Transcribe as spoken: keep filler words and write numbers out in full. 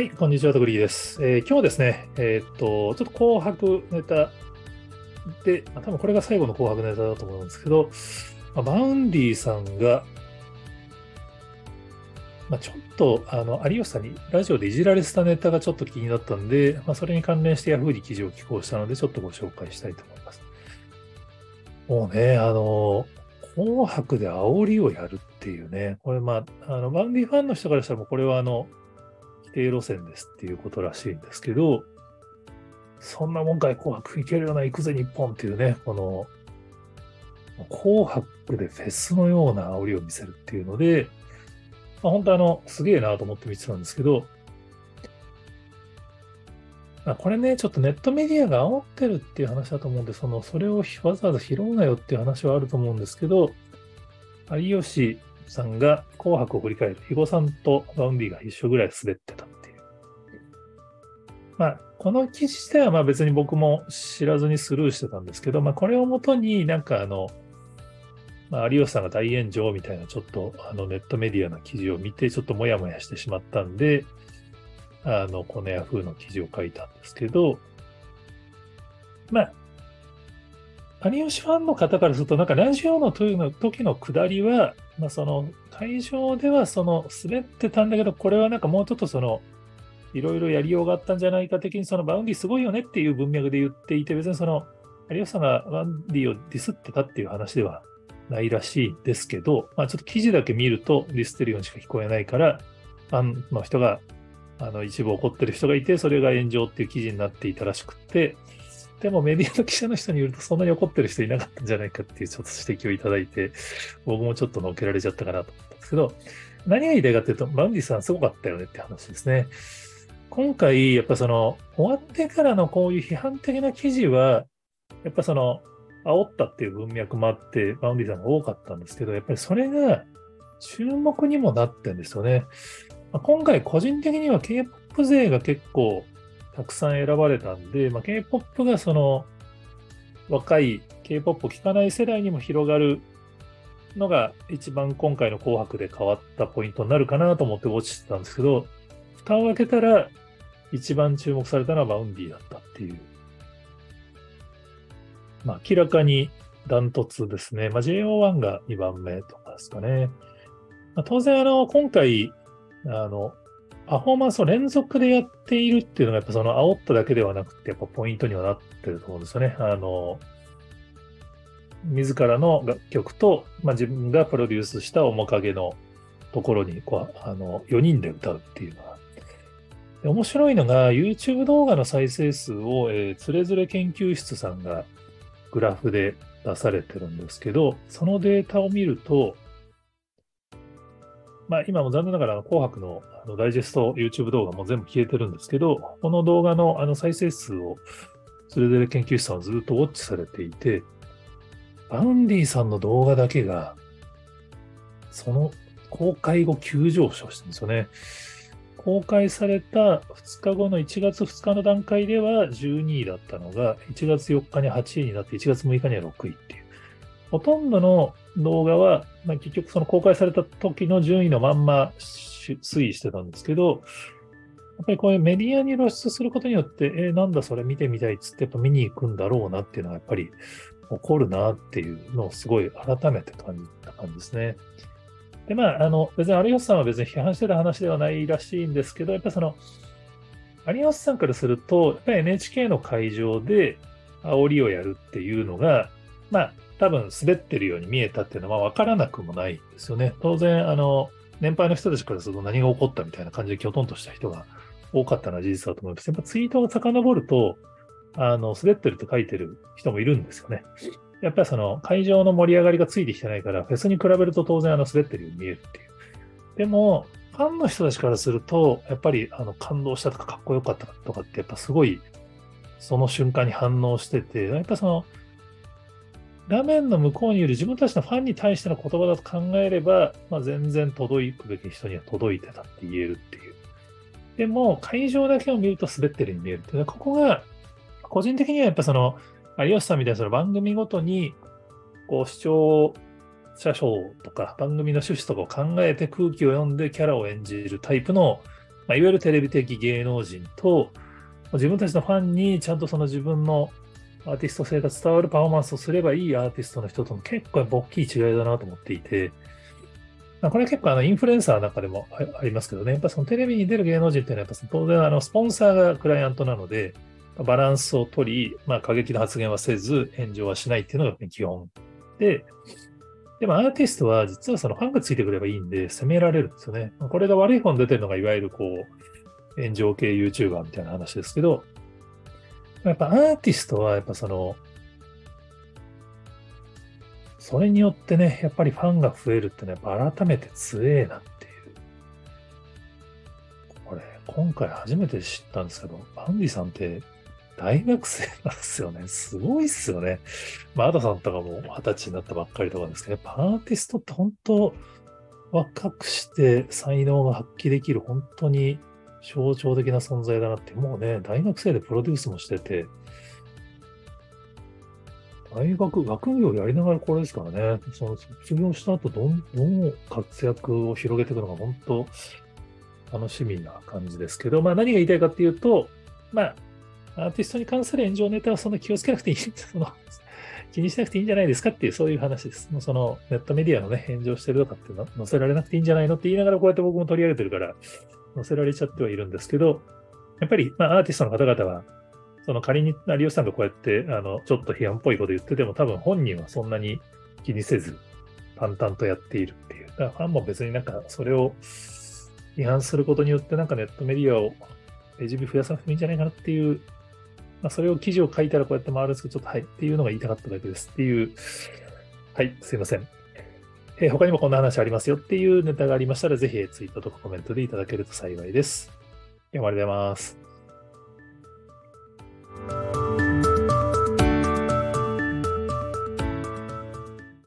はい、こんにちは、トクリーです。えー、今日ですね、えー、っと、ちょっと紅白ネタで、まあ、多分これが最後の紅白ネタだと思うんですけど、まあ、バウンディさんが、まあ、ちょっとあの有吉さんにラジオでいじられてたネタがちょっと気になったんで、まあ、それに関連して Yahoo に記事を寄稿したので、ちょっとご紹介したいと思います。もうね、あの、紅白で煽りをやるっていうね、これ、まあ、あのバウンディファンの人からしたら、もうこれはあの、規定路線ですっていうことらしいんですけど、そんなもんかい紅白いけるような行くぜ日本っていうね、この紅白でフェスのような煽りを見せるっていうので、まあ、本当あのすげえなと思って見てたんですけど、まあ、これねちょっとネットメディアが煽ってるっていう話だと思うんで、そのそれをわざわざ拾うなよっていう話はあると思うんですけど、有吉さんが紅白を振り返る、肥後さんとバウンディが一緒ぐらい滑ってたっていう。まあ、この記事自体はまあ別に僕も知らずにスルーしてたんですけど、まあ、これをもとになんかあの、まあ、有吉さんが大炎上みたいなちょっとあのネットメディアの記事を見てちょっとモヤモヤしてしまったんで、あのこのヤフーの記事を書いたんですけど、まあ有吉ファンの方からすると、なんかラジオの時の下りは、まあ、その会場ではその滑ってたんだけど、これはなんかもうちょっとそのいろいろやりようがあったんじゃないか的に、そのバウンディすごいよねっていう文脈で言っていて、別にその有吉さんがバウンディをディスってたっていう話ではないらしいですけど、まあ、ちょっと記事だけ見るとディスってるようにしか聞こえないから、ファンの人があの一部怒ってる人がいて、それが炎上っていう記事になっていたらしくって、でもメディアの記者の人によるとそんなに怒ってる人いなかったんじゃないかっていうちょっと指摘をいただいて、僕もちょっとのっけられちゃったかなと思ったんですけど、何が言いたいかっていうと、バウンディさんすごかったよねって話ですね。今回やっぱその終わってからのこういう批判的な記事はやっぱその煽ったっていう文脈もあってバウンディさんが多かったんですけど、やっぱりそれが注目にもなってんですよね。今回個人的には K-ポップ 勢が結構たくさん選ばれたんで、まあ、K-ポップ がその若い K-ポップ を聴かない世代にも広がるのが一番今回の紅白で変わったポイントになるかなと思ってウォッチしてたんですけど、蓋を開けたら一番注目されたのはバウンディだったっていう、まあ、明らかにダントツですね。まあ、ジェイオーワン がにばんめとかですかね。まあ、当然あの今回あのパフォーマンスを連続でやっているっていうのがやっぱその煽っただけではなくてやっぱポイントにはなってると思うんですよね。あの自らの楽曲と、まあ、自分がプロデュースした面影のところにこうあのよにんで歌うっていうのはで、面白いのが YouTube 動画の再生数を、えー、つれづれ研究室さんがグラフで出されてるんですけど、そのデータを見ると、まあ、今も残念ながら紅白のダイジェスト YouTube 動画も全部消えてるんですけど、この動画のあの再生数をそれぞれ研究室さんはずっとウォッチされていて、バウンディさんの動画だけがその公開後急上昇してるんですよね。公開されたふつかごのいちがつふつかの段階ではじゅうにいだったのがいちがつよっかにはちいになって、いちがつむいかにはろくいっていう、ほとんどの動画は、まあ、結局その公開された時の順位のまんま推移してたんですけど、やっぱりこういうメディアに露出することによって、えー、なんだそれ見てみたいっつってやっぱ見に行くんだろうなっていうのはやっぱり起こるなっていうのをすごい改めて感じた感じですね。でまああの別に有吉さんは別に批判してた話ではないらしいんですけど、やっぱりその有吉さんからするとやっぱり エヌエイチケー の会場で煽りをやるっていうのがまあ多分滑ってるように見えたっていうのは分からなくもないんですよね。当然あの年配の人たちからすると何が起こったみたいな感じできょとんとした人が多かったのは事実だと思います。やっぱツイートを遡るとあの滑ってるって書いてる人もいるんですよね。やっぱりその会場の盛り上がりがついてきてないからフェスに比べると当然あの滑ってるように見えるっていう。でもファンの人たちからするとやっぱりあの感動したとかかっこよかったとかってやっぱすごいその瞬間に反応してて、やっぱその画面の向こうにいる自分たちのファンに対しての言葉だと考えれば、まあ、全然届くべき人には届いてたって言えるっていう。でも会場だけを見ると滑ってるように見えるっていうのは、ここが個人的にはやっぱその有吉さんみたいなその番組ごとにこう視聴者賞とか番組の趣旨とかを考えて空気を読んでキャラを演じるタイプのまあ、いわゆるテレビ的芸能人と自分たちのファンにちゃんとその自分のアーティスト性が伝わるパフォーマンスをすればいいアーティストの人とも結構大きい違いだなと思っていて、これは結構あのインフルエンサーの中でもありますけどね、やっぱりそのテレビに出る芸能人っていうのはやっぱ当然あのスポンサーがクライアントなのでバランスを取り、まあ、過激な発言はせず炎上はしないっていうのが基本で、でもアーティストは実はそのファンがついてくればいいんで責められるんですよね。これが悪い方に出てるのがいわゆるこう炎上系 YouTuber みたいな話ですけど、やっぱアーティストはやっぱそのそれによってね、やっぱりファンが増えるってね、改めて強えなっていう。これ、今回初めて知ったんですけど、バンディさんって大学生なんですよね。すごいっすよね。まあ、アダさんとかも二十歳になったばっかりとかですけど、やっぱアーティストって本当、若くして才能が発揮できる、本当に象徴的な存在だなって、もうね、大学生でプロデュースもしてて、大学、学業やりながらこれですからね、その卒業した後どんどん活躍を広げていくのが本当楽しみな感じですけど、まあ何が言いたいかっていうと、まあアーティストに関する炎上ネタはそんな気をつけなくていい、その気にしなくていいんじゃないですかっていうそういう話です。もうそのネットメディアのね、炎上してるとかって載せられなくていいんじゃないのって言いながらこうやって僕も取り上げてるから載せられちゃってはいるんですけど、やっぱりまあアーティストの方々はその仮に有吉さんがこうやってあのちょっと批判っぽいこと言ってても多分本人はそんなに気にせず淡々とやっているっていう、だからファンも別になんかそれを批判することによってなんかネットメディアをページビュー増やさなくてもいいんじゃないかなっていう、まあ、それを記事を書いたらこうやって回るんですけど、ちょっとはいっていうのが言いたかっただけですっていう、はいすいません、えー、他にもこんな話ありますよっていうネタがありましたらぜひツイートとかコメントでいただけると幸いです。ありがとうございます。